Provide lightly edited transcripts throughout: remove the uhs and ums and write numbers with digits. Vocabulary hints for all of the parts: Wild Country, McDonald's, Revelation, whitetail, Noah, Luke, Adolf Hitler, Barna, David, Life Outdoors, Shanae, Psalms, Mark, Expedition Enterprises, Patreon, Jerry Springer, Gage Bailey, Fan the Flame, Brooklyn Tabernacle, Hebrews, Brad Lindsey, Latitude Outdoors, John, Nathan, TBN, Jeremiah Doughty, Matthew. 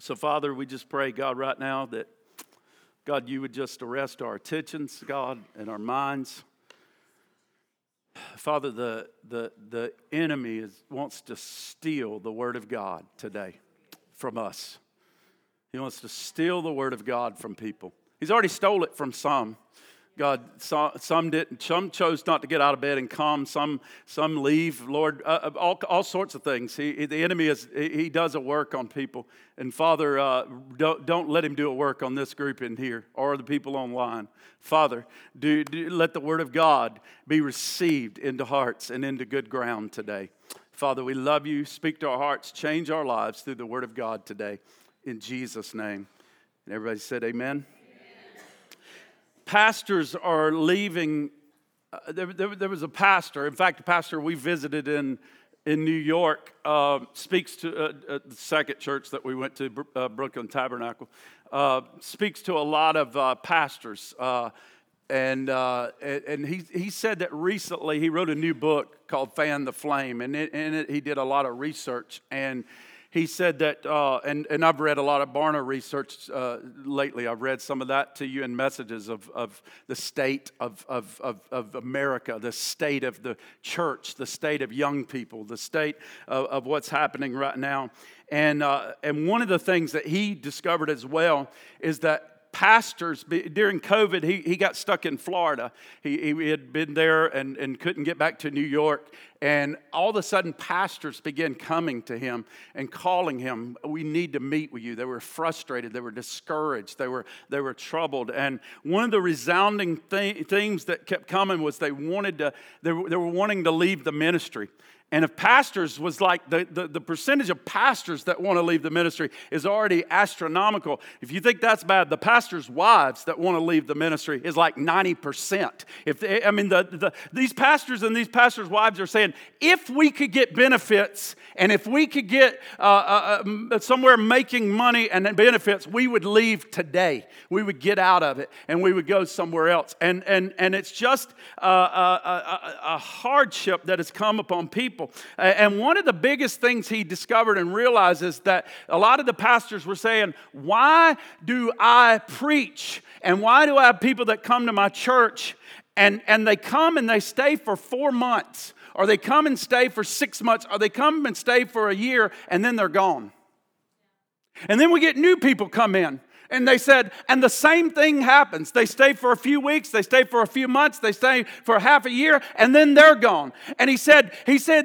So, Father, we just pray, God, right now that, God, you would just arrest our attentions, God, and our minds. Father, the enemy wants to steal the Word of God today from us. He wants to steal the Word of God from people. He's already stole it from some. God, some didn't. Some chose not to get out of bed and come. Some leave. Lord, all sorts of things. The enemy he does a work on people. And Father, don't let him do a work on this group in here or the people online. Father, let the Word of God be received into hearts and into good ground today. Father, we love you. Speak to our hearts. Change our lives through the Word of God today. In Jesus' name. And everybody said, Amen. Pastors are leaving. There was a pastor. In fact, a pastor we visited in New York speaks to the second church that we went to, Brooklyn Tabernacle, speaks to a lot of pastors. And he said that recently he wrote a new book called Fan the Flame. And in it he did a lot of research. And he said that, and I've read a lot of Barna research lately. I've read some of that to you in messages of the state of America, the state of the church, the state of young people, the state of what's happening right now. And one of the things that he discovered as well is that pastors, during COVID, he got stuck in Florida. He had been there and couldn't get back to New York. And all of a sudden, pastors began coming to him and calling him, "We need to meet with you." They were frustrated. They were discouraged. They were troubled. And one of the resounding themes that kept coming was they were wanting to leave the ministry. And if pastors was like, the percentage of pastors that want to leave the ministry is already astronomical. If you think that's bad, the pastors' wives that want to leave the ministry is like 90%. These pastors and these pastors' wives are saying, if we could get benefits and if we could get somewhere making money and benefits, we would leave today. We would get out of it and we would go somewhere else. And it's just a hardship that has come upon people. And one of the biggest things he discovered and realized is that a lot of the pastors were saying, "Why do I preach? And why do I have people that come to my church and they come and they stay for 4 months, or they come and stay for 6 months, or they come and stay for a year, and then they're gone?" And then we get new people come in. And they said, and the same thing happens. They stay for a few weeks, they stay for a few months, they stay for half a year, and then they're gone. And he said,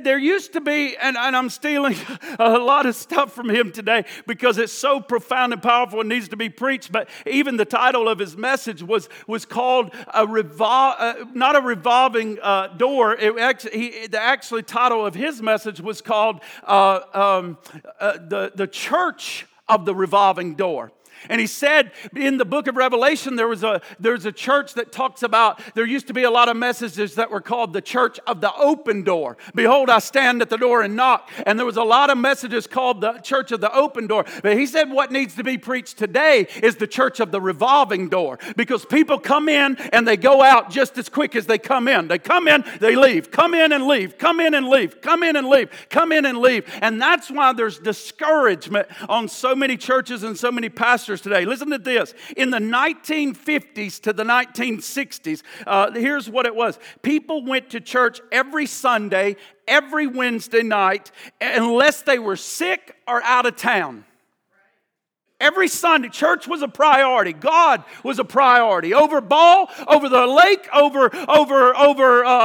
there used to be, and I'm stealing a lot of stuff from him today because it's so profound and powerful and needs to be preached, but even the title of his message was called, not a revolving door. The actually title of his message was called The Church of the Revolving Door. And he said in the book of Revelation, there's a church that talks about, there used to be a lot of messages that were called the church of the open door. "Behold, I stand at the door and knock." And there was a lot of messages called the church of the open door. But he said what needs to be preached today is the church of the revolving door. Because people come in and they go out just as quick as they come in. They come in, they leave. Come in and leave. Come in and leave. Come in and leave. Come in and leave. And that's why there's discouragement on so many churches and so many pastors today. Listen to this. In the 1950s to the 1960s, here's what it was. People went to church every Sunday, every Wednesday night, unless they were sick or out of town. Every Sunday, church was a priority. God was a priority. Over ball, over the lake, over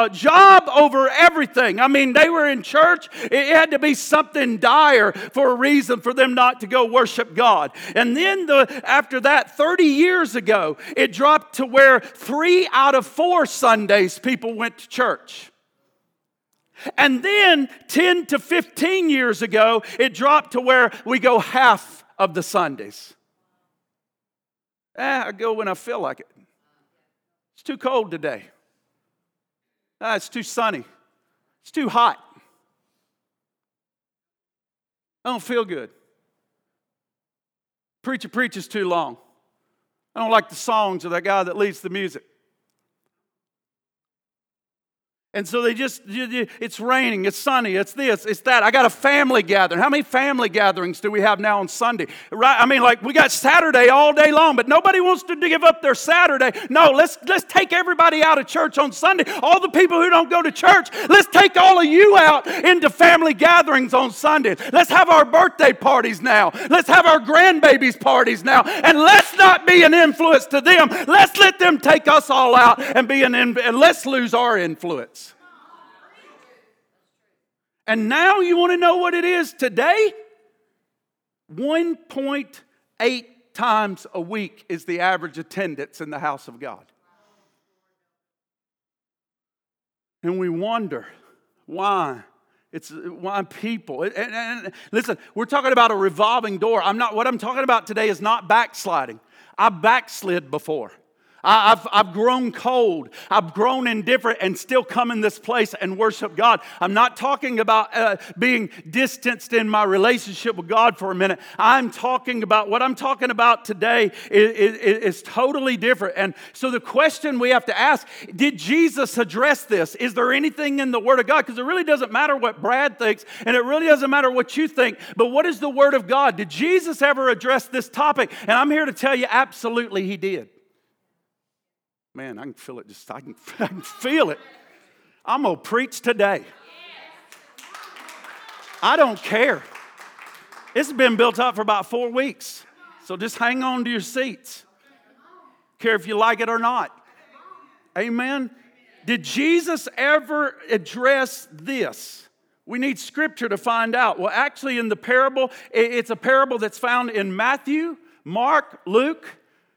job, over everything. I mean, they were in church. It had to be something dire for a reason for them not to go worship God. And then after that, 30 years ago, it dropped to where 3 out of 4 Sundays people went to church. And then 10 to 15 years ago, it dropped to where we go half of the Sundays. I go when I feel like it. It's too cold today. It's too sunny. It's too hot. I don't feel good. Preacher preaches too long. I don't like the songs of that guy that leads the music. And so they just, it's raining, it's sunny, it's this, it's that. I got a family gathering. How many family gatherings do we have now on Sunday? Right? I mean, like, we got Saturday all day long, but nobody wants to give up their Saturday. No, let's take everybody out of church on Sunday. All the people who don't go to church, let's take all of you out into family gatherings on Sunday. Let's have our birthday parties now. Let's have our grandbabies parties now. And let's not be an influence to them. Let's let them take us all out and be and let's lose our influence. And now you want to know what it is today? 1.8 times a week is the average attendance in the house of God. And we wonder why. It's why people. And listen, we're talking about a revolving door. What I'm talking about today is not backsliding. I backslid before. I've grown cold. I've grown indifferent and still come in this place and worship God. I'm not talking about being distanced in my relationship with God for a minute. What I'm talking about today is totally different. And so the question we have to ask, did Jesus address this? Is there anything in the Word of God? Because it really doesn't matter what Brad thinks, and it really doesn't matter what you think, but what is the Word of God? Did Jesus ever address this topic? And I'm here to tell you, absolutely he did. Man, I can feel it. I can feel it. I'm going to preach today. I don't care. It's been built up for about 4 weeks. So just hang on to your seats. Care if you like it or not. Amen. Did Jesus ever address this? We need scripture to find out. Well, actually in the parable, it's a parable that's found in Matthew, Mark, Luke.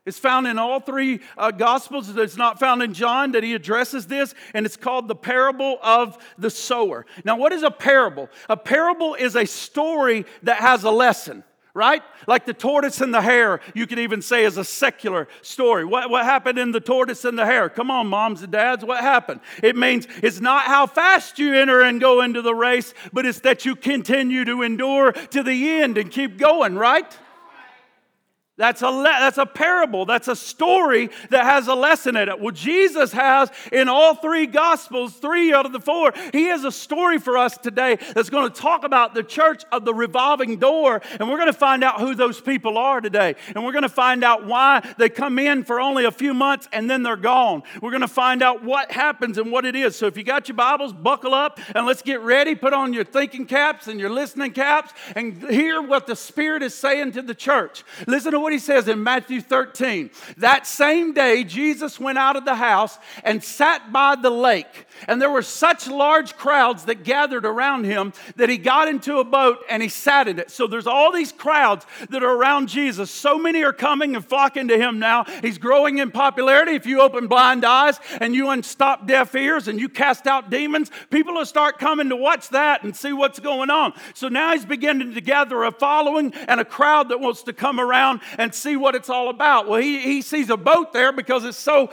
It's found in all three Gospels. It's not found in John that he addresses this, and it's called the parable of the sower. Now, what is a parable? A parable is a story that has a lesson, right? Like the tortoise and the hare, you could even say is a secular story. What happened in the tortoise and the hare? Come on, moms and dads, what happened? It means it's not how fast you enter and go into the race, but it's that you continue to endure to the end and keep going, right? That's a parable. That's a story that has a lesson in it. Well, Jesus has in all three Gospels, 3 out of the 4, he has a story for us today that's going to talk about the church of the revolving door, and we're going to find out who those people are today, and we're going to find out why they come in for only a few months and then they're gone. We're going to find out what happens and what it is. So if you got your Bibles, buckle up and let's get ready. Put on your thinking caps and your listening caps and hear what the Spirit is saying to the church. Listen to what he says in Matthew 13. That same day, Jesus went out of the house and sat by the lake. And there were such large crowds that gathered around him that he got into a boat and he sat in it. So there's all these crowds that are around Jesus. So many are coming and flocking to him now. He's growing in popularity. If you open blind eyes and you unstop deaf ears and you cast out demons, people will start coming to watch that and see what's going on. So now he's beginning to gather a following and a crowd that wants to come around and see what it's all about. Well, he sees a boat there because it's so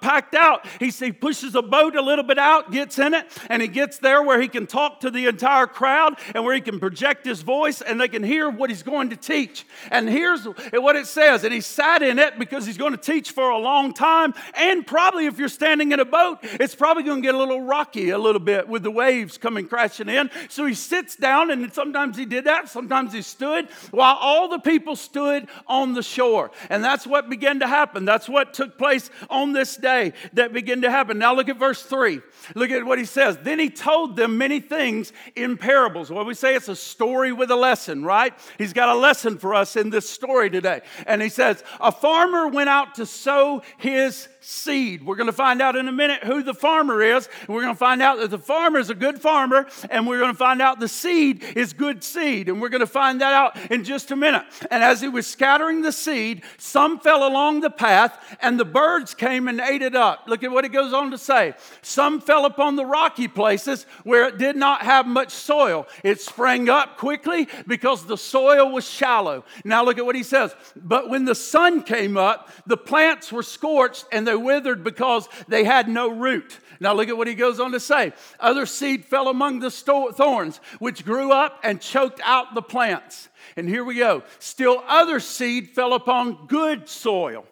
packed out. He pushes a boat a little bit out, gets in it, and he gets there where he can talk to the entire crowd and where he can project his voice and they can hear what he's going to teach. And here's what it says. And he sat in it because he's going to teach for a long time. And probably if you're standing in a boat, it's probably going to get a little rocky a little bit with the waves coming crashing in. So he sits down, and sometimes he did that. Sometimes he stood while all the people stood on the shore. And that's what began to happen. That's what took place on this day that began to happen. Now look at verse 3. Look at what he says. Then he told them many things in parables. Well, we say it's a story with a lesson, right? He's got a lesson for us in this story today. And he says, a farmer went out to sow his seed. We're going to find out in a minute who the farmer is. And we're going to find out that the farmer is a good farmer. And we're going to find out the seed is good seed. And we're going to find that out in just a minute. And as he was scattering the seed, some fell along the path, and the birds came and ate it up. Look at what it goes on to say. Some fell upon the rocky places where it did not have much soil. It sprang up quickly because the soil was shallow. Now look at what he says. But when the sun came up, the plants were scorched and they withered because they had no root. Now look at what he goes on to say. Other seed fell among the thorns, which grew up and choked out the plants. And here we go. Still other seed fell upon good soil.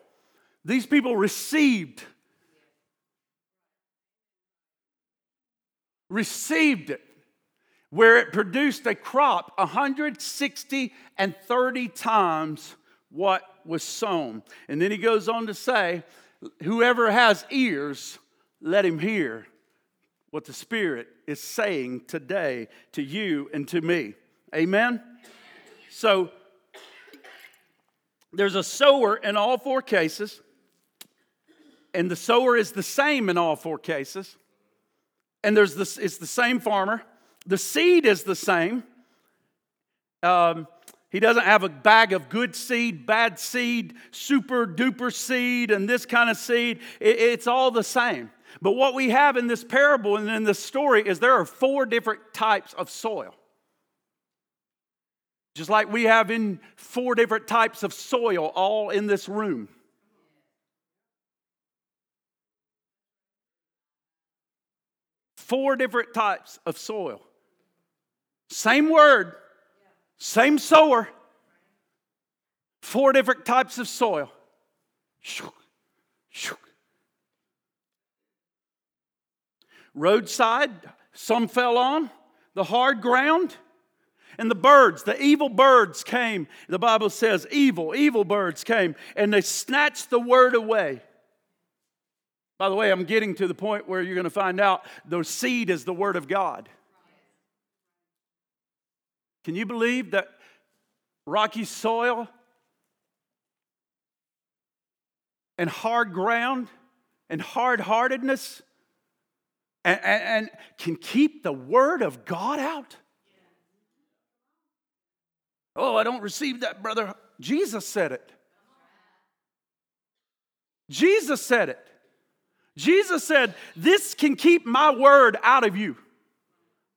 These people received received it, where it produced a crop 160 and 30 times what was sown. And then he goes on to say, whoever has ears, let him hear what the Spirit is saying today to you and to me. Amen? So, there's a sower in all four cases, and the sower is the same in all four cases, and it's the same farmer. The seed is the same. He doesn't have a bag of good seed, bad seed, super duper seed, and this kind of seed. It's all the same. But what we have in this parable and in this story is there are four different types of soil. Just like we have in four different types of soil all in this room. Four different types of soil. Same word. Same sower. Four different types of soil. Roadside, some fell on the hard ground. And the birds, the evil birds came. The Bible says evil birds came. And they snatched the word away. By the way, I'm getting to the point where you're going to find out the seed is the word of God. Can you believe that rocky soil and hard ground and hard-heartedness and can keep the word of God out? Oh, I don't receive that, brother. Jesus said it. Jesus said it. Jesus said, this can keep my word out of you.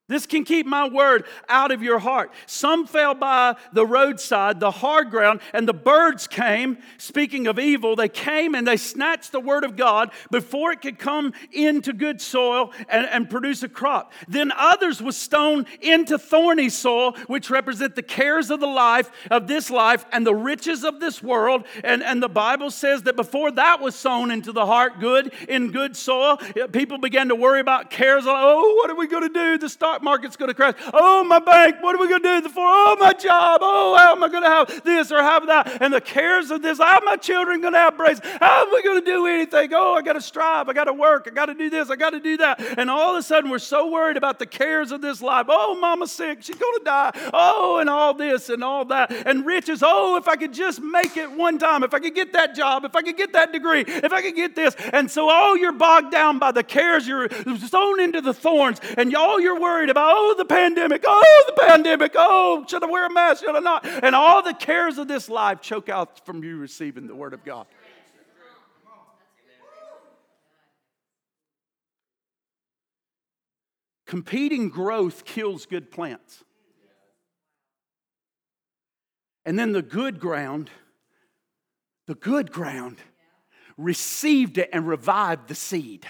This can keep my word out of your heart. Some fell by the roadside, the hard ground, and the birds came. Speaking of evil, they came and they snatched the word of God before it could come into good soil and produce a crop. Then others were sown into thorny soil, which represent the cares of the life, of this life, and the riches of this world. And the Bible says that before that was sown into the heart, in good soil, people began to worry about cares. Oh, what are we going to do? The stock market's going to crash. Oh, my bank, what are we going to do? Oh, my job. Oh, how am I going to have this or have that? And the cares of this. How are my children going to have praise? How am we going to do anything? Oh, I got to strive. I got to work. I got to do this. I got to do that. And all of a sudden, we're so worried about the cares of this life. Oh, mama's sick. She's going to die. Oh, and all this and all that. And riches. Oh, if I could just make it one time. If I could get that job. If I could get that degree. If I could get this. And so, all you're bogged down by the cares. You're sown into the thorns. And all you're worried about, oh, the pandemic, oh, the pandemic, oh, should I wear a mask, should I not? And all the cares of this life choke out from you receiving the word of God. Competing growth kills good plants. And then the good ground received it and revived the seed.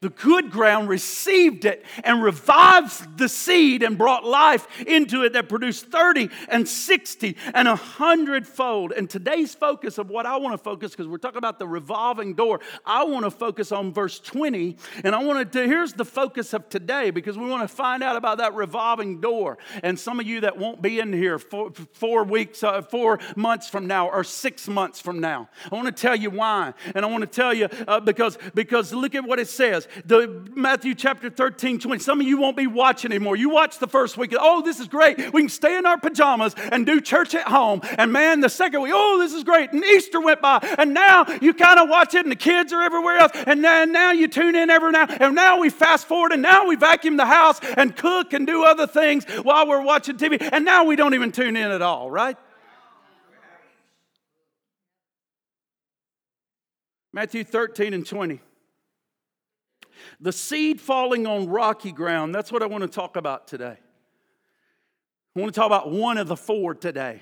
The good ground received it and revived the seed and brought life into it that produced 30 and 60 and 100-fold. And today's focus of what I want to focus, because we're talking about the revolving door, I want to focus on verse 20. And here's the focus of today, because we want to find out about that revolving door. And some of you that won't be in here 4 months from now or 6 months from now, I want to tell you why. And I want to tell you because look at what it says. Matthew chapter 13:20. Some of you won't be watching anymore. You watch the first week. Oh, this is great. We can stay in our pajamas and do church at home. And man, the second week, oh, this is great. And Easter went by. And now you kind of watch it and the kids are everywhere else. And now you tune in every now. And now we fast forward and now we vacuum the house and cook and do other things while we're watching TV. And now we don't even tune in at all, right? Matthew 13:20. The seed falling on rocky ground, that's what I want to talk about today. I want to talk about one of the four today.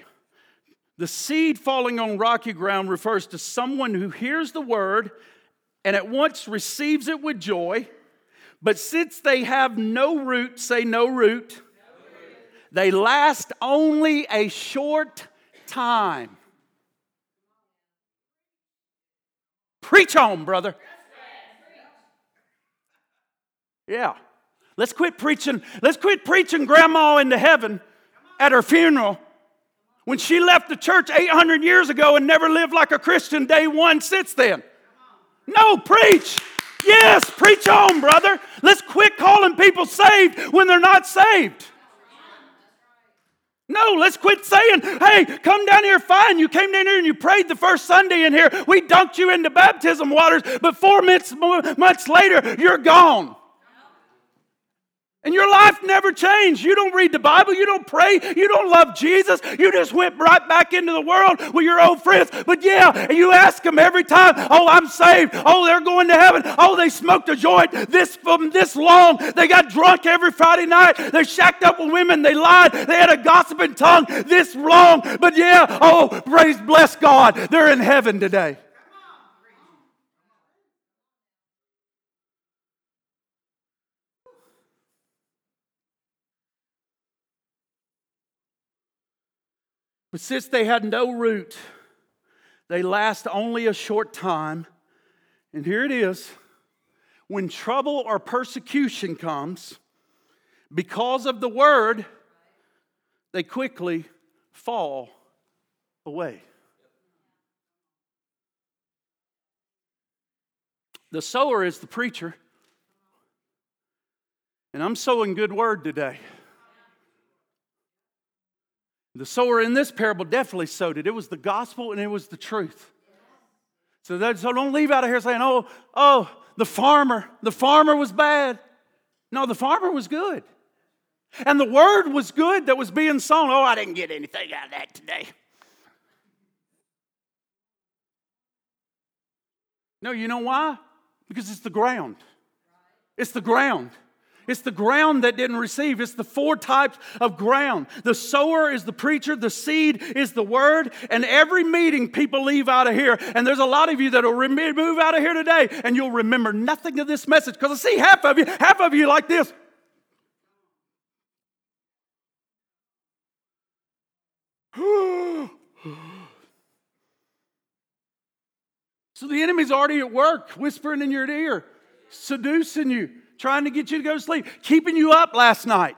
The seed falling on rocky ground refers to someone who hears the word and at once receives it with joy, but since they have no root, say no root, they last only a short time. Preach on, brother. Yeah, Let's quit preaching. Let's quit preaching grandma into heaven at her funeral when she left the church 800 years ago and never lived like a Christian day one since then. No, preach. Yes, preach on, brother. Let's quit calling people saved when they're not saved. No, let's quit saying, hey, come down here, fine. You came down here and you prayed the first Sunday in here. We dunked you into baptism waters, but 4 months later, you're gone. And your life never changed. You don't read the Bible. You don't pray. You don't love Jesus. You just went right back into the world with your old friends. But yeah, you ask them every time, oh, I'm saved. Oh, they're going to heaven. Oh, they smoked a joint this long. They got drunk every Friday night. They shacked up with women. They lied. They had a gossiping tongue this long. But yeah, oh, praise, bless God. They're in heaven today. But since they had no root, they last only a short time. And here it is. When trouble or persecution comes, because of the word, they quickly fall away. The sower is the preacher. And I'm sowing good word today. The sower in this parable definitely sowed it. It was the gospel and it was the truth. So don't leave out of here saying, oh, the farmer was bad. No, the farmer was good. And the word was good that was being sown. Oh, I didn't get anything out of that today. No, you know why? Because it's the ground. It's the ground. It's the ground that didn't receive. It's the four types of ground. The sower is the preacher. The seed is the word. And every meeting people leave out of here. And there's a lot of you that will move out of here today. And you'll remember nothing of this message. Because I see half of you like this. So the enemy's already at work, whispering in your ear, seducing you. Trying to get you to go to sleep, keeping you up last night,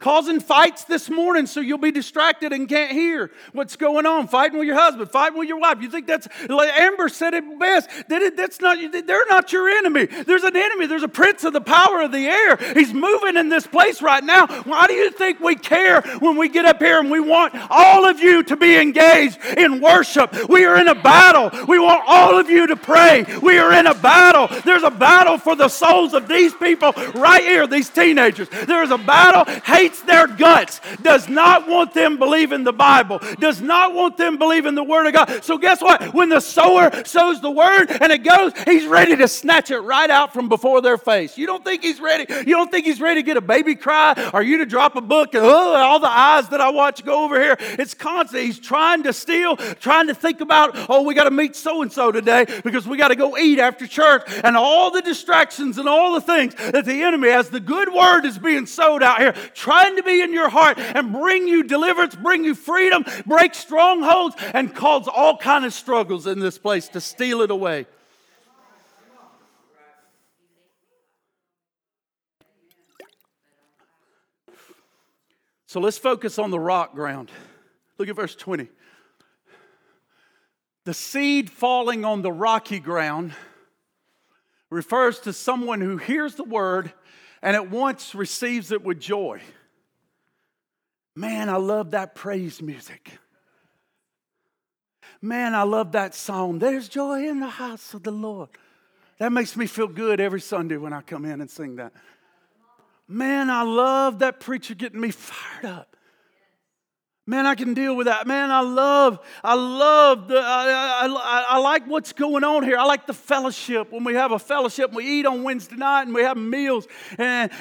causing fights this morning so you'll be distracted and can't hear what's going on, fighting with your husband, fighting with your wife. You think that's, like Amber said it best, they're not your enemy. There's an enemy. There's a prince of the power of the air. He's moving in this place right now. Why do you think we care when we get up here and we want all of you to be engaged in worship? We are in a battle. We want all of you to pray. We are in a battle. There's a battle for the souls of these people right here, these teenagers. There's a battle. Hate their guts, does not want them believing the Bible, does not want them believing the Word of God. So guess what? When the sower sows the Word and it goes, he's ready to snatch it right out from before their face. You don't think he's ready? You don't think he's ready to get a baby cry or you to drop a book and all the eyes that I watch go over here? It's constant. He's trying to steal, trying to think about, oh, we got to meet so-and-so today because we got to go eat after church and all the distractions and all the things that the enemy has. The good word is being sowed out here. Trying to be in your heart and bring you deliverance, bring you freedom, break strongholds, and cause all kinds of struggles in this place to steal it away. So let's focus on the rock ground. Look at verse 20. The seed falling on the rocky ground refers to someone who hears the word and at once receives it with joy. Man, I love that praise music. Man, I love that song. There's joy in the house of the Lord. That makes me feel good every Sunday when I come in and sing that. Man, I love that preacher getting me fired up. Man, I can deal with that. Man, I like what's going on here. I like the fellowship. When we have a fellowship, and we eat on Wednesday night and we have meals. And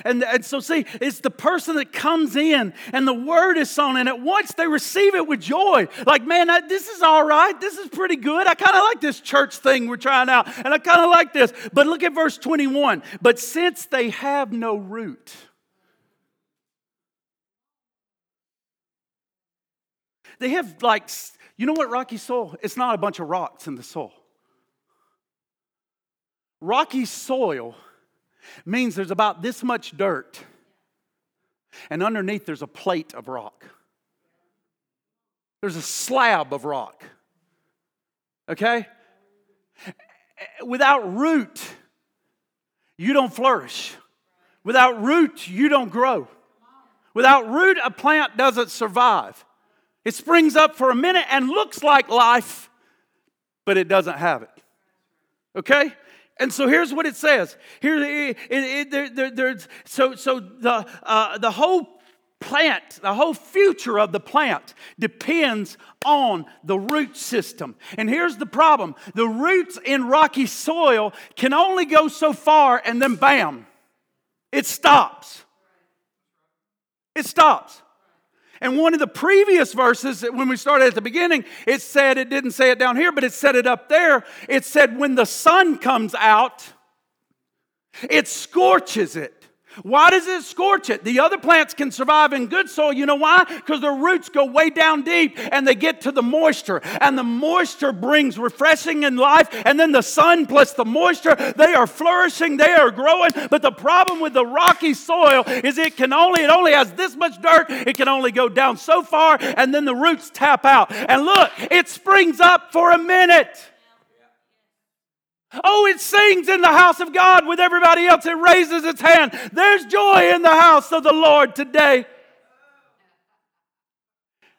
so see, it's the person that comes in and the word is sown. And at once they receive it with joy. Like, man, this is all right. This is pretty good. I kind of like this church thing we're trying out. And I kind of like this. But look at verse 21. But since they have no root. They have like, you know what rocky soil? It's not a bunch of rocks in the soil. Rocky soil means there's about this much dirt, and underneath there's a plate of rock. There's a slab of rock. Okay? Without root, you don't flourish. Without root, you don't grow. Without root, a plant doesn't survive. It springs up for a minute and looks like life, but it doesn't have it. Okay? And so here's what it says. So the whole plant, the whole future of the plant depends on the root system. And here's the problem. The roots in rocky soil can only go so far, and then bam, it stops. It stops. And one of the previous verses, when we started at the beginning, it said, it didn't say it down here, but it said it up there. It said when the sun comes out, it scorches it. Why does it scorch it? The other plants can survive in good soil. You know why? Because their roots go way down deep and they get to the moisture. And the moisture brings refreshing and life. And then the sun plus the moisture, they are flourishing, they are growing. But the problem with the rocky soil is it only has this much dirt. It can only go down so far, and then the roots tap out. And look, it springs up for a minute. Oh, it sings in the house of God with everybody else. It raises its hand. There's joy in the house of the Lord today.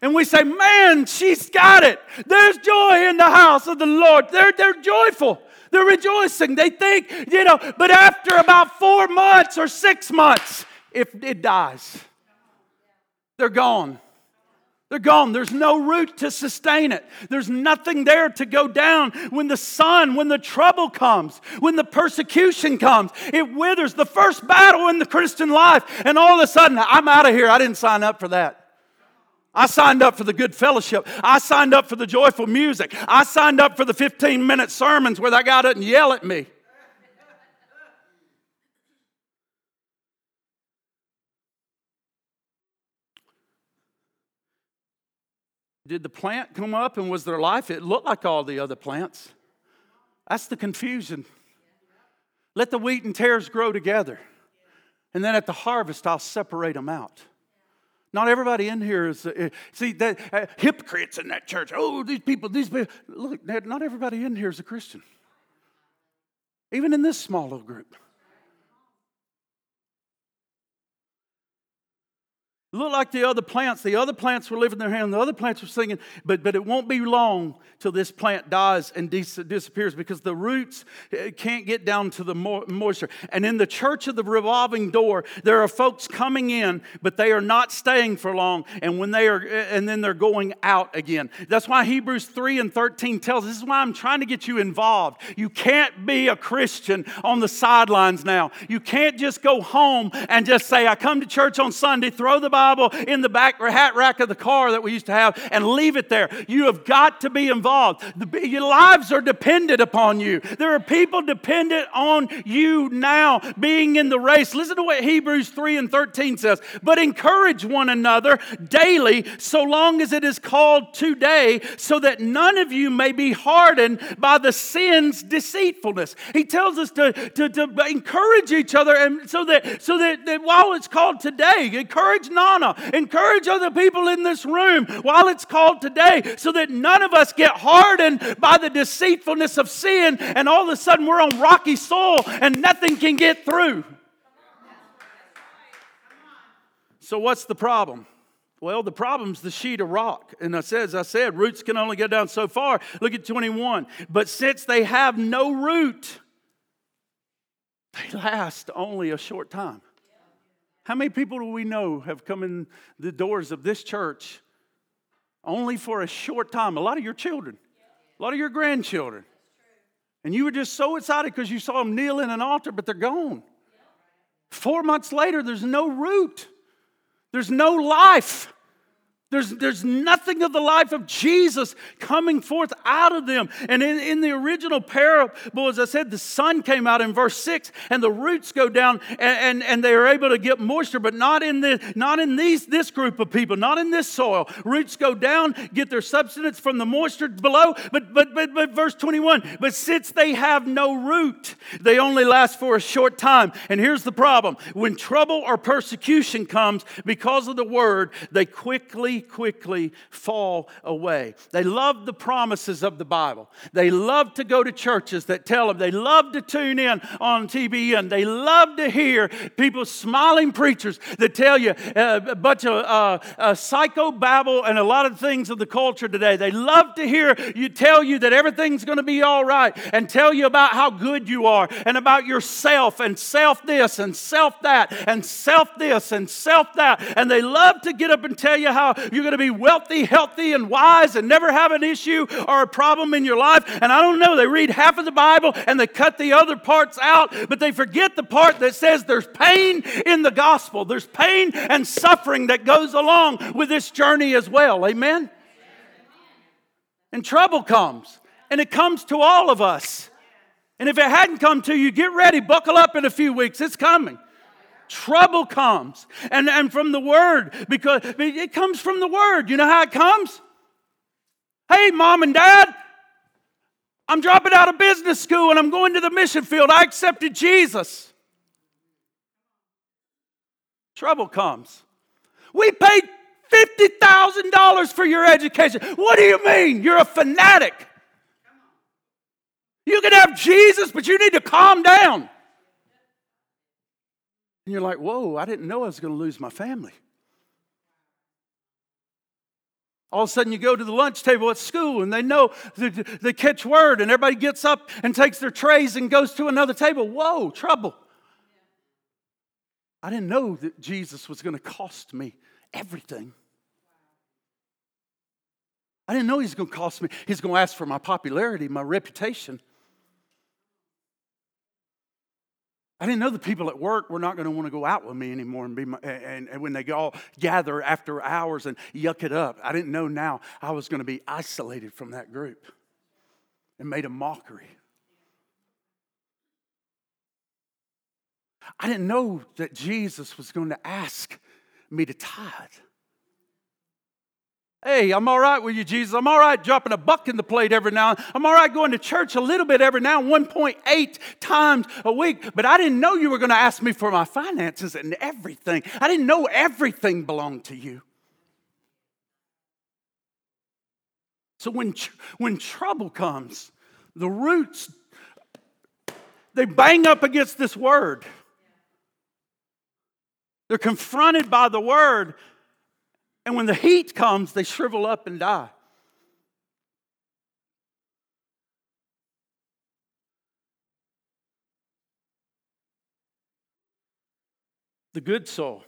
And we say, man, she's got it. There's joy in the house of the Lord. They're joyful. They're rejoicing. They think, but after about 4 months or 6 months, if it dies, they're gone. They're gone. There's no root to sustain it. There's nothing there to go down. When the trouble comes, when the persecution comes, it withers. The first battle in the Christian life, and all of a sudden, I'm out of here. I didn't sign up for that. I signed up for the good fellowship. I signed up for the joyful music. I signed up for the 15-minute sermons where that guy doesn't yell at me. Did the plant come up and was there life? It looked like all the other plants. That's the confusion. Let the wheat and tares grow together. And then at the harvest, I'll separate them out. Not everybody in here is... See, hypocrites in that church. Oh, these people. Look, not everybody in here is a Christian. Even in this small little group. Look like the other plants. The other plants were lifting their hand. The other plants were singing. But it won't be long till this plant dies and disappears because the roots can't get down to the moisture. And in the church of the revolving door, there are folks coming in, but they are not staying for long. And then they're going out again. That's why Hebrews 3:13 tells us. This is why I'm trying to get you involved. You can't be a Christian on the sidelines now. You can't just go home and just say, I come to church on Sunday, throw the Bible in the back or hat rack of the car that we used to have and leave it there. You have got to be involved. Your lives are dependent upon you. There are people dependent on you now being in the race. Listen to what Hebrews 3:13 says. But encourage one another daily so long as it is called today so that none of you may be hardened by the sin's deceitfulness. He tells us to encourage each other and so that while it's called today, encourage not. Encourage other people in this room while it's called today so that none of us get hardened by the deceitfulness of sin and all of a sudden we're on rocky soil and nothing can get through. So what's the problem? Well, the problem's the sheet of rock. And as I said, roots can only go down so far. Look at 21. But since they have no root, they last only a short time. How many people do we know have come in the doors of this church only for a short time? A lot of your children, a lot of your grandchildren. And you were just so excited because you saw them kneel in an altar, but they're gone. 4 months later, there's no root. There's no life. There's nothing of the life of Jesus coming forth out of them. And in the original parable, as I said, the sun came out in verse 6, and the roots go down, and they are able to get moisture, but not in this group of people, not in this soil. Roots go down, get their substance from the moisture below. But verse 21, but since they have no root, they only last for a short time. And here's the problem: when trouble or persecution comes because of the word, they quickly fall away. They love the promises of the Bible. They love to go to churches that tell them. They love to tune in on TBN. They love to hear people, smiling preachers that tell you a bunch of psychobabble and a lot of things of the culture today. They love to hear you tell you that everything's going to be all right and tell you about how good you are and about yourself and self this and self that and self this and self that. And they love to get up and tell you how you're going to be wealthy, healthy, and wise and never have an issue or a problem in your life. And I don't know, they read half of the Bible and they cut the other parts out, but they forget the part that says there's pain in the gospel. There's pain and suffering that goes along with this journey as well. Amen? And trouble comes, and it comes to all of us. And if it hadn't come to you, get ready, buckle up in a few weeks. It's coming. Trouble comes, and from the word, because it comes from the word. You know how it comes? Hey, mom and dad, I'm dropping out of business school and I'm going to the mission field. I accepted Jesus. Trouble comes. We paid $50,000 for your education. What do you mean? You're a fanatic. You can have Jesus, but you need to calm down. And you're like, whoa, I didn't know I was going to lose my family. All of a sudden you go to the lunch table at school and they know, they catch word, and everybody gets up and takes their trays and goes to another table. Whoa, trouble. I didn't know that Jesus was going to cost me everything. I didn't know he was going to cost me. He's going to ask for my popularity, my reputation. I didn't know the people at work were not going to want to go out with me anymore and when they all gather after hours and yuck it up. I didn't know now I was going to be isolated from that group and made a mockery. I didn't know that Jesus was going to ask me to tithe. Hey, I'm all right with you, Jesus. I'm all right dropping a buck in the plate every now and then. I'm all right going to church a little bit every now and 1.8 times a week. But I didn't know you were going to ask me for my finances and everything. I didn't know everything belonged to you. So when trouble comes, the roots, they bang up against this word. They're confronted by the word. And when the heat comes, they shrivel up and die. The good soul.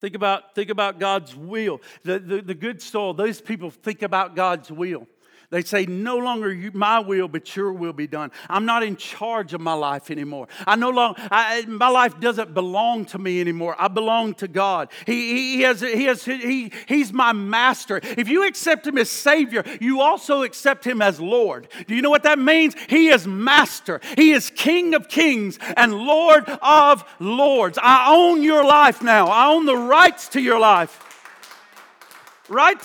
Think about God's will. The good soul, those people think about God's will. They say, no longer my will, but your will be done. I'm not in charge of my life anymore. My life doesn't belong to me anymore. I belong to God. He's my master. If you accept him as Savior, you also accept him as Lord. Do you know what that means? He is master. He is King of kings and Lord of lords. I own your life now. I own the rights to your life. Right?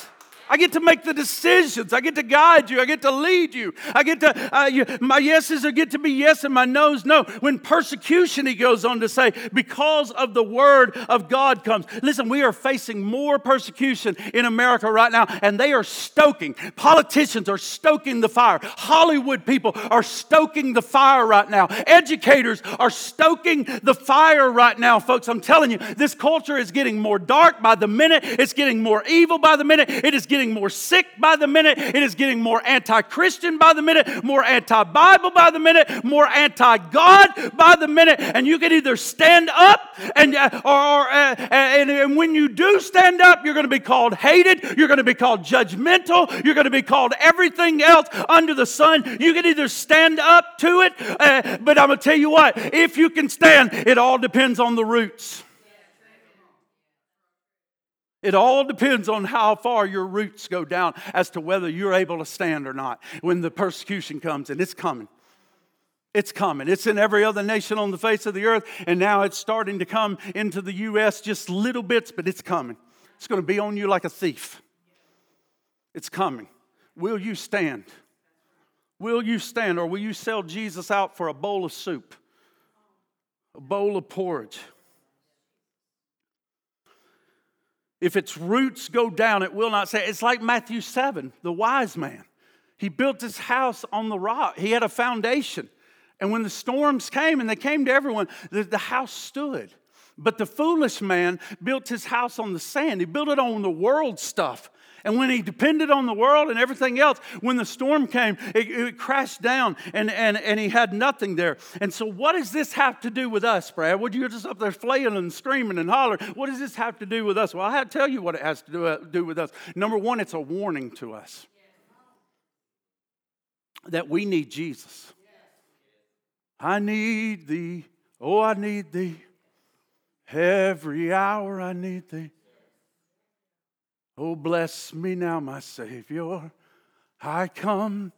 I get to make the decisions. I get to guide you. I get to lead you. I get to, my yeses are get to be yes and my noes, no. When persecution, he goes on to say, because of the word of God comes. Listen, we are facing more persecution in America right now, and they are stoking. Politicians are stoking the fire. Hollywood people are stoking the fire right now. Educators are stoking the fire right now, folks. I'm telling you, this culture is getting more dark by the minute. It's getting more evil by the minute. It is getting more sick by the minute. It is getting more anti-Christian by the minute, more anti-Bible by the minute, more anti-God by the minute. And you can either stand up, and when you do stand up, you're going to be called hated. You're going to be called judgmental. You're going to be called everything else under the sun. You can either stand up to it, but I'm going to tell you what, if you can stand, it all depends on the roots. It all depends on how far your roots go down as to whether you're able to stand or not when the persecution comes, and it's coming. It's coming. It's in every other nation on the face of the earth, and now it's starting to come into the U.S. just little bits, but it's coming. It's going to be on you like a thief. It's coming. Will you stand? Will you stand, or will you sell Jesus out for a bowl of soup, a bowl of porridge? If its roots go down, it will not stand. It's like Matthew 7, the wise man. He built his house on the rock. He had a foundation. And when the storms came, and they came to everyone, the house stood. But the foolish man built his house on the sand. He built it on the world stuff. And when he depended on the world and everything else, when the storm came, it crashed down, and he had nothing there. And so what does this have to do with us, Brad? Well, you're just up there flaying and screaming and hollering. What does this have to do with us? Well, I'll tell you what it has to do with us. Number one, it's a warning to us that we need Jesus. I need thee, oh, I need thee. Every hour I need thee. Oh, bless me now, my Savior. I come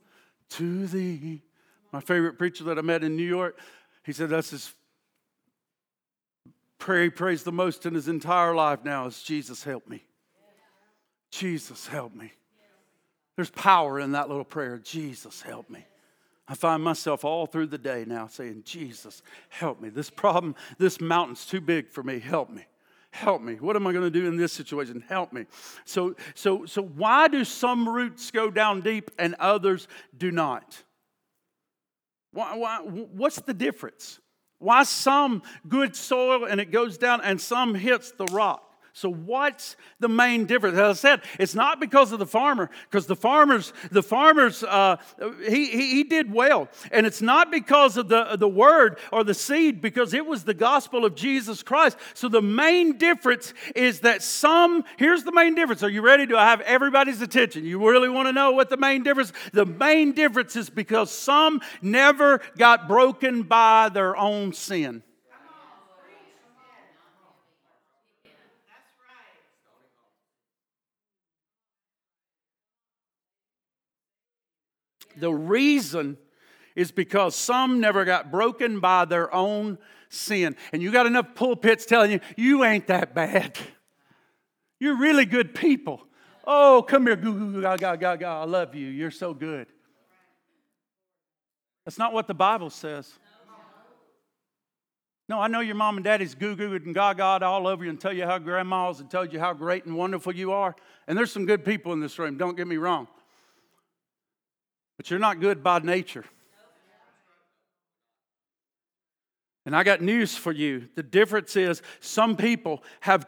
to thee. My favorite preacher that I met in New York, he said that's his prayer he prays the most in his entire life now is, Jesus, help me. Jesus, help me. There's power in that little prayer. Jesus, help me. I find myself all through the day now saying, Jesus, help me. This problem, this mountain's too big for me. Help me. Help me. What am I going to do in this situation? Help me. So why do some roots go down deep and others do not? Why, what's the difference? Why some good soil and it goes down and some hits the rock? So what's the main difference? As I said, it's not because of the farmer, because the farmer's he did well. And it's not because of the word or the seed, because it was the gospel of Jesus Christ. So the main difference is that here's the main difference. Are you ready? Do I have everybody's attention? You really want to know what the main difference? The main difference is because some never got broken by their own sin. The reason is because some never got broken by their own sin. And you got enough pulpits telling you, you ain't that bad. You're really good people. Oh, come here, goo, goo, ga, ga, ga, ga. I love you. You're so good. That's not what the Bible says. No, I know your mom and daddy's goo-gooed and ga-ga'd all over you and tell you how grandma's and told you how great and wonderful you are. And there's some good people in this room. Don't get me wrong. But you're not good by nature. And I got news for you. The difference is some people have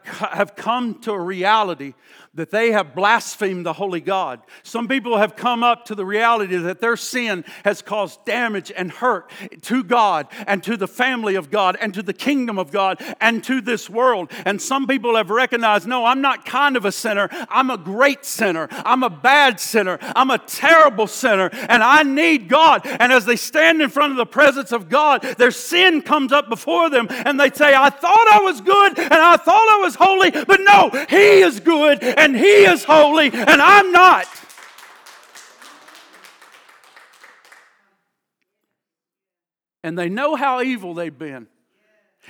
come to a reality that they have blasphemed the holy God. Some people have come up to the reality that their sin has caused damage and hurt to God and to the family of God and to the kingdom of God and to this world. And some people have recognized, no, I'm not kind of a sinner. I'm a great sinner. I'm a bad sinner. I'm a terrible sinner. And I need God. And as they stand in front of the presence of God, their sin comes up before them and they say, I thought I was good and I thought I was holy, but no, He is good and He is holy and I'm not. And they know how evil they've been.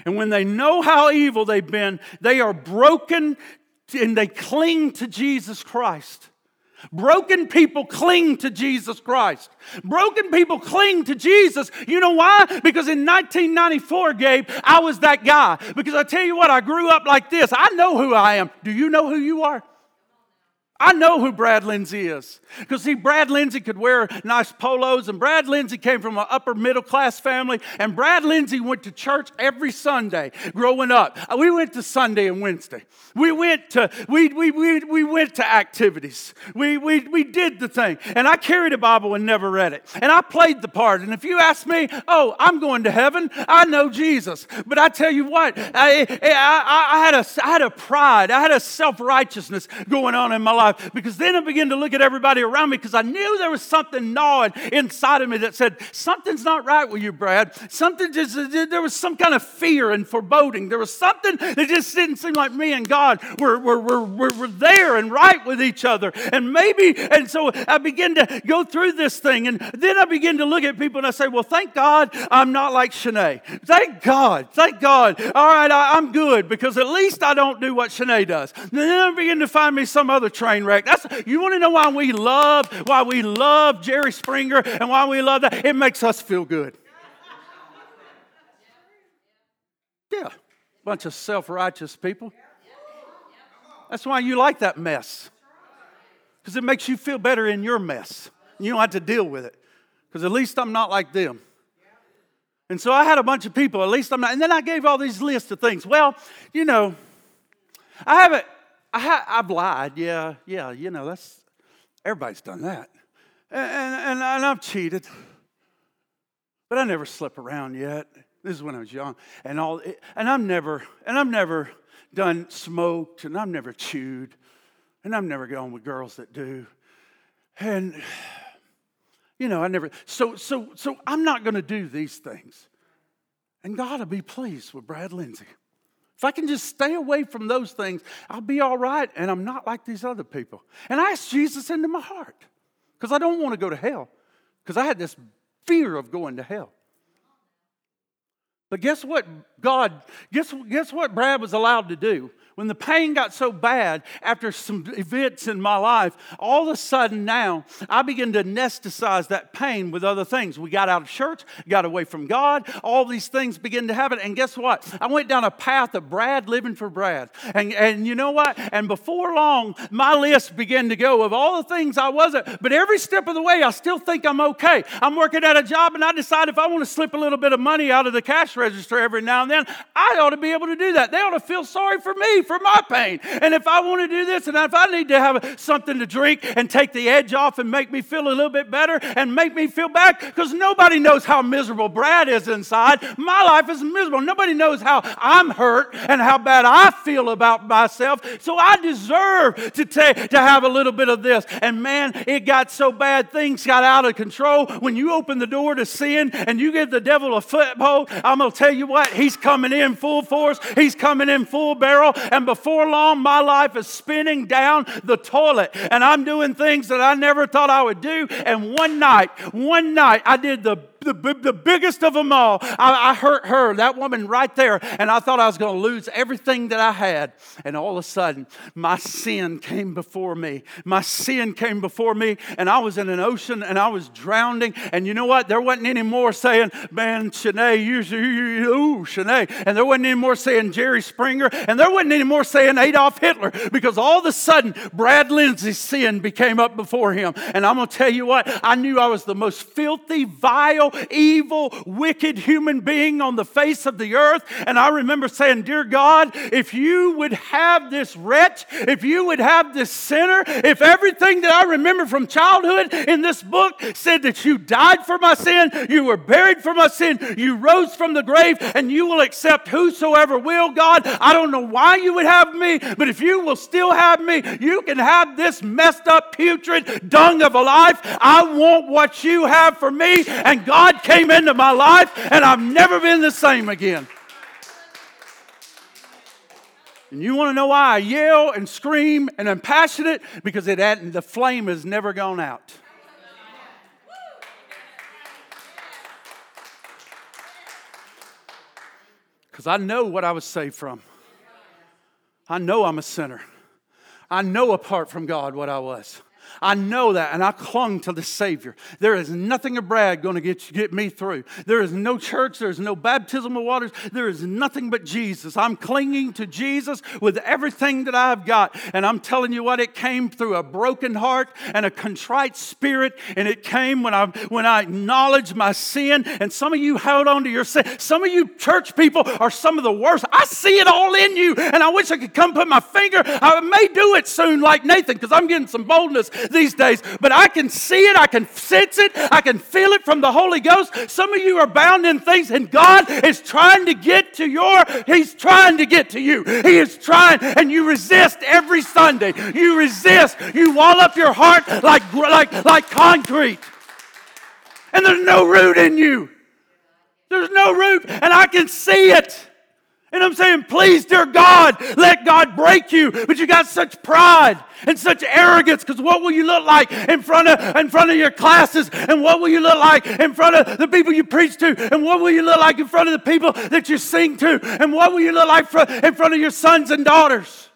And when they know how evil they've been, they are broken and they cling to Jesus Christ. Broken people cling to Jesus Christ. Broken people cling to Jesus. You know why? Because in 1994, Gabe, I was that guy. Because I tell you what, I grew up like this. I know who I am. Do you know who you are? I know who Brad Lindsey is. Because see, Brad Lindsey could wear nice polos, and Brad Lindsey came from an upper middle class family, and Brad Lindsey went to church every Sunday growing up. We went to Sunday and Wednesday. We went to activities. We did the thing. And I carried a Bible and never read it. And I played the part. And if you ask me, oh, I'm going to heaven, I know Jesus. But I tell you what, I had a pride, I had a self-righteousness going on in my life. life. Because then I began to look at everybody around me because I knew there was something gnawing inside of me that said, something's not right with you, Brad. There was some kind of fear and foreboding. There was something that just didn't seem like me and God were there and right with each other. And so I began to go through this thing. And then I began to look at people and I say, well, thank God I'm not like Shanae. Thank God. All right, I'm good because at least I don't do what Shanae does. And then I begin to find me some other train wreck. You want to know why we love Jerry Springer and why we love that? It makes us feel good. Yeah, bunch of self-righteous people. That's why you like that mess, because it makes you feel better in your mess. You don't have to deal with it, because at least I'm not like them. And so I had a bunch of people, at least I'm not. And then I gave all these lists of things. Well, you know, I've lied. Yeah, you know, that's, everybody's done that. And I've cheated. But I never slept around yet. This is when I was young. And I've never done smoked, and I've never chewed, and I've never gone with girls that do. And you know, I never, so I'm not going to do these things. And God will be pleased with Brad Lindsey. If I can just stay away from those things, I'll be all right, and I'm not like these other people. And I asked Jesus into my heart, because I don't want to go to hell, because I had this fear of going to hell. But guess what, God, guess what Brad was allowed to do? When the pain got so bad after some events in my life, all of a sudden now, I began to anesthetize that pain with other things. We got out of church, got away from God. All these things began to happen. And guess what? I went down a path of Brad living for Brad. And you know what? And before long, my list began to go of all the things I wasn't. But every step of the way, I still think I'm okay. I'm working at a job, and I decide if I want to slip a little bit of money out of the cash register every now and then, I ought to be able to do that. They ought to feel sorry for me, for my pain. And if I want to do this, and if I need to have something to drink and take the edge off and make me feel a little bit better and make me feel back, because nobody knows how miserable Brad is inside. My life is miserable. Nobody knows how I'm hurt and how bad I feel about myself. So I deserve to have a little bit of this. And man, it got so bad. Things got out of control. When you open the door to sin and you give the devil a foothold, I'm going to tell you what, he's coming in full force. He's coming in full barrel. And before long, my life is spinning down the toilet. And I'm doing things that I never thought I would do. And one night, I did the biggest of them all. I hurt her, that woman right there. And I thought I was going to lose everything that I had. And all of a sudden, my sin came before me. And I was in an ocean, and I was drowning. And you know what? There wasn't any more saying, man, Shanae, you Shanae. And there wasn't any more saying Jerry Springer. And there wasn't any more saying Adolf Hitler. Because all of a sudden, Brad Lindsey's sin became up before him. And I'm going to tell you what, I knew I was the most filthy, vile, evil, wicked human being on the face of the earth. And I remember saying, dear God, if you would have this wretch, if you would have this sinner, if everything that I remember from childhood in this book said that you died for my sin, you were buried for my sin, you rose from the grave, and you will accept whosoever will, God, I don't know why you would have me, but if you will still have me, you can have this messed up, putrid dung of a life. I want what you have for me. And God came into my life, and I've never been the same again. And you want to know why I yell and scream and I'm passionate? Because the flame has never gone out. Because I know what I was saved from. I know I'm a sinner. I know apart from God what I was. I know that, and I clung to the Savior. There is nothing of Brad going to get me through. There is no church. There is no baptism of waters. There is nothing but Jesus. I'm clinging to Jesus with everything that I've got. And I'm telling you what, it came through a broken heart and a contrite spirit, and it came when I acknowledged my sin. And some of you held on to your sin. Some of you church people are some of the worst. I see it all in you, and I wish I could come put my finger. I may do it soon like Nathan, because I'm getting some boldness these days, but I can see it, I can sense it, I can feel it from the Holy Ghost. Some of you are bound in things, and God is trying to get to your, He's trying to get to you. He is trying, and you resist every Sunday. You resist. You wall up your heart like concrete. And there's no root in you. There's no root, and I can see it. And I'm saying, please, dear God, let God break you. But you got such pride and such arrogance, because what will you look like in front of your classes? And what will you look like in front of the people you preach to? And what will you look like in front of the people that you sing to? And what will you look like in front of your sons and daughters?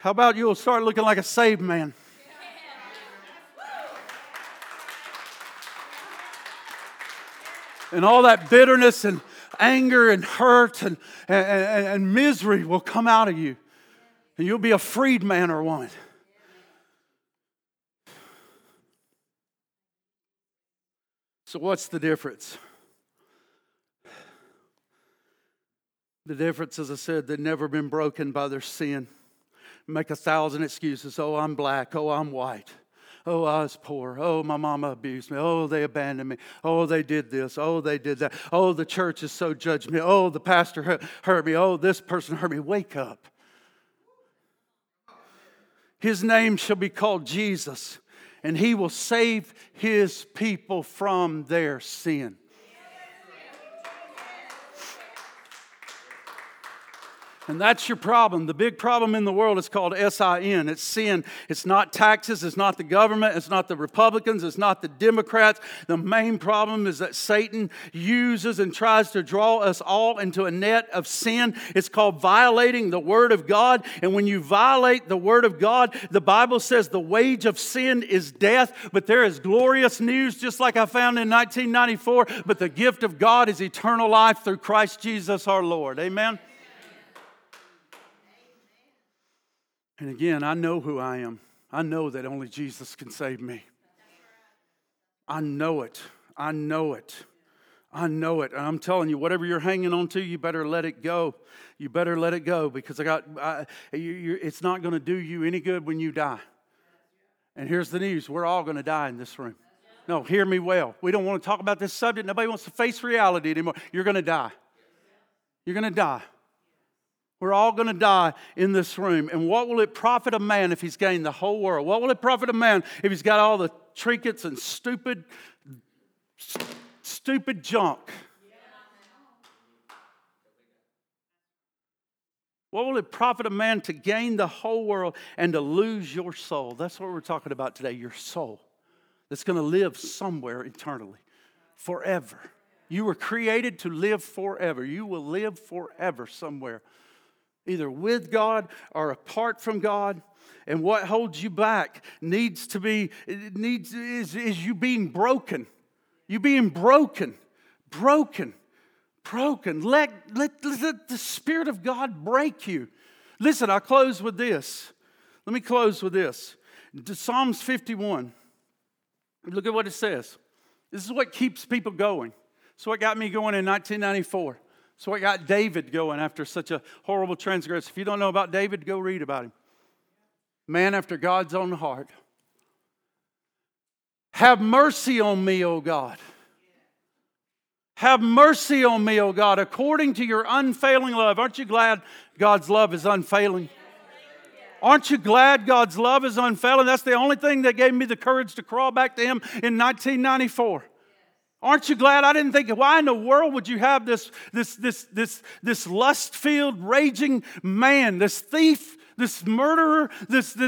How about you'll start looking like a saved man? And all that bitterness and anger and hurt and misery will come out of you. And you'll be a freed man or woman. So what's the difference? The difference, as I said, they've never been broken by their sin. Make 1,000 excuses. Oh, I'm black. Oh, I'm white. Oh, I was poor. Oh, my mama abused me. Oh, they abandoned me. Oh, they did this. Oh, they did that. Oh, the church has so judged me. Oh, the pastor hurt me. Oh, this person hurt me. Wake up. His name shall be called Jesus, and He will save His people from their sin. And that's your problem. The big problem in the world is called sin. It's sin. It's not taxes. It's not the government. It's not the Republicans. It's not the Democrats. The main problem is that Satan uses and tries to draw us all into a net of sin. It's called violating the Word of God. And when you violate the Word of God, the Bible says the wage of sin is death. But there is glorious news, just like I found in 1994. But the gift of God is eternal life through Christ Jesus our Lord. Amen? And again, I know who I am. I know that only Jesus can save me. I know it. I know it. I know it. And I'm telling you, whatever you're hanging on to, you better let it go. You better let it go, because it's not going to do you any good when you die. And here's the news. We're all going to die in this room. No, hear me well. We don't want to talk about this subject. Nobody wants to face reality anymore. You're going to die. You're going to die. We're all going to die in this room. And what will it profit a man if he's gained the whole world? What will it profit a man if he's got all the trinkets and stupid junk? What will it profit a man to gain the whole world and to lose your soul? That's what we're talking about today, your soul. That's going to live somewhere eternally, forever. You were created to live forever. You will live forever somewhere, either with God or apart from God. And what holds you back is you being broken. You being broken. Let the Spirit of God break you. Listen, I close with this. Let me close with this. Psalms 51. Look at what it says. This is what keeps people going. So what got me going in 1994. So what got David going after such a horrible transgression? If you don't know about David, go read about him. Man after God's own heart. Have mercy on me, O God. Have mercy on me, O God, according to your unfailing love. Aren't you glad God's love is unfailing? Aren't you glad God's love is unfailing? That's the only thing that gave me the courage to crawl back to Him in 1994. Aren't you glad? I didn't think, why in the world would you have this lust-filled, raging man, this thief, this murderer, this?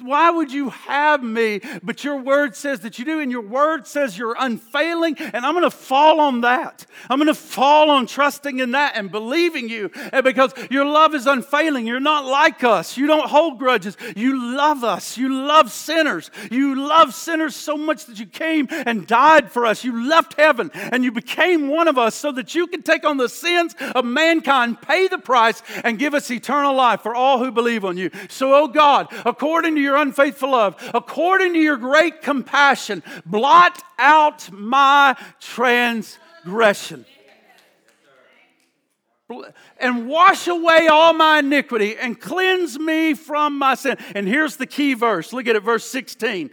Why would you have me? But your word says that you do, and your word says you're unfailing, and I'm going to fall on that. I'm going to fall on trusting in that and believing you, and because your love is unfailing. You're not like us. You don't hold grudges. You love us. You love sinners. You love sinners so much that you came and died for us. You left heaven, and you became one of us so that you could take on the sins of mankind, pay the price, and give us eternal life for all who believe on you. So, oh God, according to your unfaithful love, according to your great compassion, blot out my transgression. and wash away all my iniquity and cleanse me from my sin. And here's the key verse. Look at it, verse 16.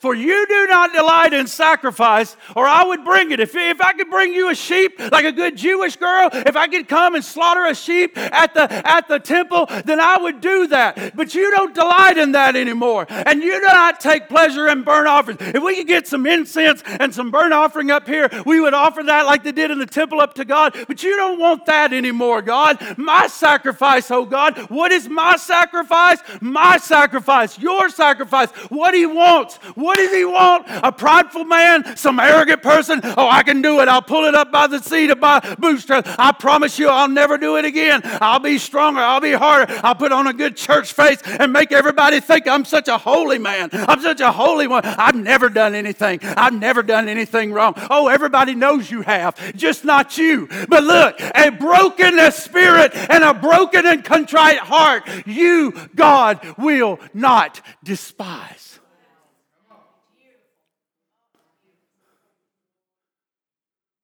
For you do not delight in sacrifice, or I would bring it. If I could bring you a sheep, like a good Jewish girl, if I could come and slaughter a sheep at the temple, then I would do that. But you don't delight in that anymore. And you do not take pleasure in burnt offerings. If we could get some incense and some burnt offering up here, we would offer that like they did in the temple up to God. But you don't want that anymore, God. My sacrifice, oh God. What is my sacrifice? My sacrifice. Your sacrifice. What He wants. What does He want? A prideful man? Some arrogant person? Oh, I can do it. I'll pull it up by the seat of my bootstraps. I promise you I'll never do it again. I'll be stronger. I'll be harder. I'll put on a good church face and make everybody think I'm such a holy man. I'm such a holy one. I've never done anything. I've never done anything wrong. Oh, everybody knows you have. Just not you. But look, a broken spirit and a broken and contrite heart, you, God, will not despise.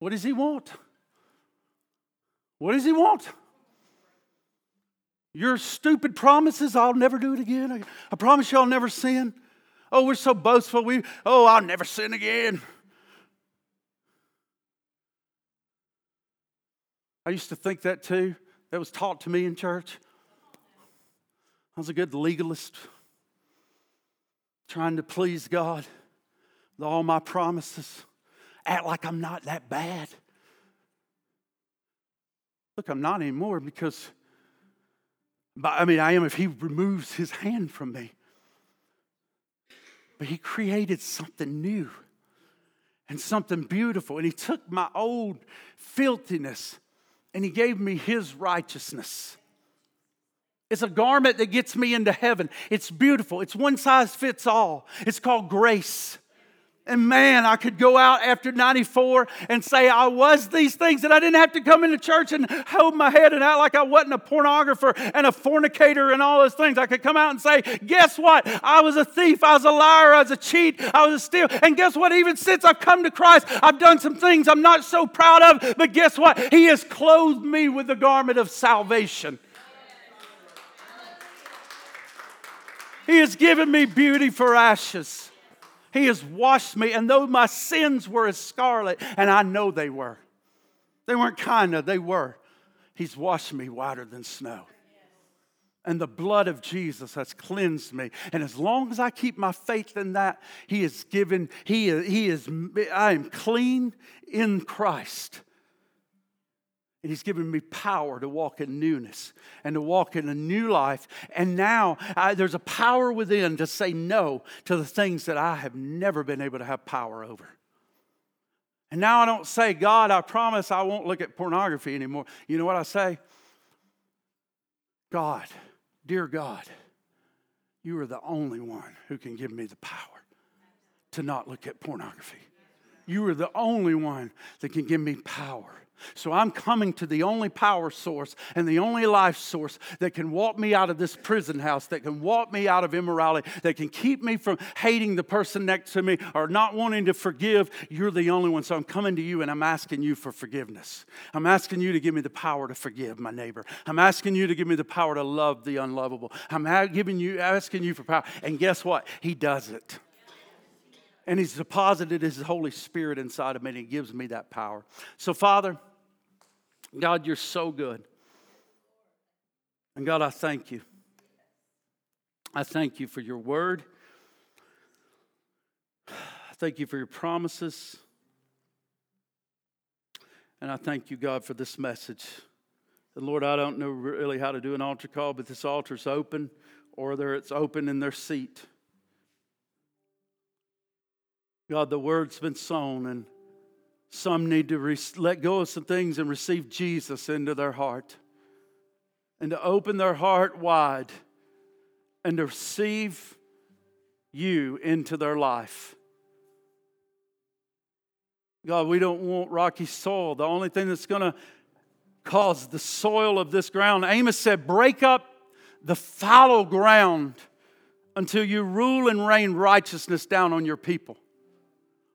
What does He want? What does He want? Your stupid promises, I'll never do it again. I promise you I'll never sin. Oh, we're so boastful. I'll never sin again. I used to think that too. That was taught to me in church. I was a good legalist, trying to please God with all my promises. Act like I'm not that bad. Look, I'm not anymore because, I am if He removes His hand from me. But He created something new and something beautiful. And He took my old filthiness and He gave me His righteousness. It's a garment that gets me into heaven. It's beautiful. It's one size fits all. It's called grace. And man, I could go out after 94 and say I was these things, and I didn't have to come into church and hold my head and act like I wasn't a pornographer and a fornicator and all those things. I could come out and say, guess what? I was a thief. I was a liar. I was a cheat. I was a steal. And guess what? Even since I've come to Christ, I've done some things I'm not so proud of. But guess what? He has clothed me with the garment of salvation. He has given me beauty for ashes. He has washed me, and though my sins were as scarlet, and I know they were. They weren't kinda, they were. He's washed me whiter than snow. And the blood of Jesus has cleansed me. And as long as I keep my faith in that, I am clean in Christ. And He's given me power to walk in newness and to walk in a new life. And now there's a power within to say no to the things that I have never been able to have power over. And now I don't say, God, I promise I won't look at pornography anymore. You know what I say? God, dear God, You are the only one who can give me the power to not look at pornography. You are the only one that can give me power. So I'm coming to the only power source and the only life source that can walk me out of this prison house, that can walk me out of immorality, that can keep me from hating the person next to me or not wanting to forgive. You're the only one. So I'm coming to You and I'm asking You for forgiveness. I'm asking You to give me the power to forgive my neighbor. I'm asking You to give me the power to love the unlovable. Asking You for power. And guess what? He does it. And He's deposited His Holy Spirit inside of me and He gives me that power. So Father, God, You're so good. And God, I thank You. I thank You for Your word. I thank You for Your promises. And I thank You, God, for this message. And Lord, I don't know really how to do an altar call, but this altar's open, or it's open in their seat. God, the word's been sown, and some need to let go of some things and receive Jesus into their heart and to open their heart wide and to receive You into their life. God, we don't want rocky soil. The only thing that's going to cause the soil of this ground, Amos said, break up the fallow ground until You rule and rain righteousness down on Your people.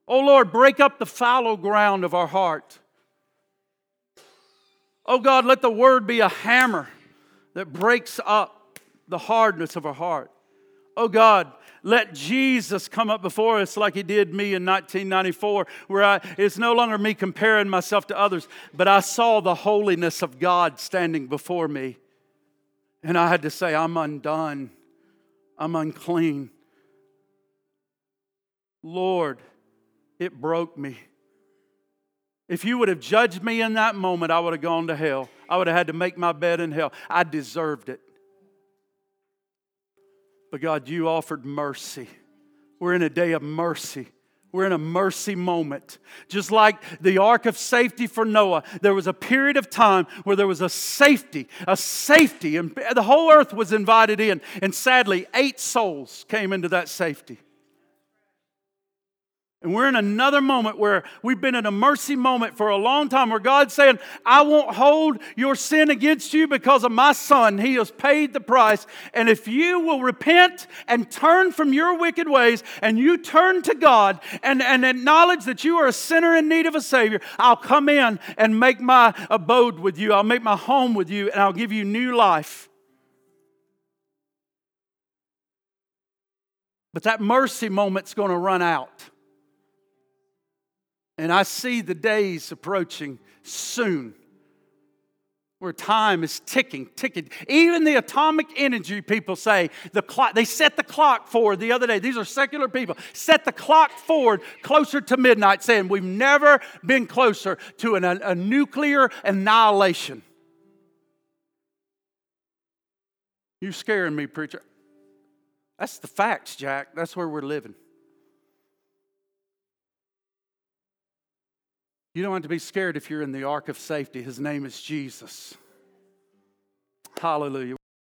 Oh, Lord, break up the fallow ground of our heart. Oh God, let the word be a hammer that breaks up the hardness of our heart. Oh God, let Jesus come up before us like He did me in 1994, where it's no longer me comparing myself to others, but I saw the holiness of God standing before me. And I had to say, I'm undone. I'm unclean. Lord, it broke me. If you would have judged me in that moment, I would have gone to hell. I would have had to make my bed in hell. I deserved it. But God, you offered mercy. We're in a day of mercy. We're in a mercy moment. Just like the ark of safety for Noah, there was a period of time where there was a safety, and the whole earth was invited in. And sadly, 8 souls came into that safety. And we're in another moment where we've been in a mercy moment for a long time where God's saying, I won't hold your sin against you because of my son. He has paid the price. And if you will repent and turn from your wicked ways and you turn to God and acknowledge that you are a sinner in need of a Savior, I'll come in and make my abode with you. I'll make my home with you and I'll give you new life. But that mercy moment's going to run out. And I see the days approaching soon where time is ticking. Even the atomic energy people say, the clock. They set the clock forward the other day. These are secular people. Set the clock forward closer to midnight saying we've never been closer to a nuclear annihilation. You're scaring me, preacher. That's the facts, Jack. That's where we're living. You don't have to be scared if you're in the ark of safety. His name is Jesus. Hallelujah.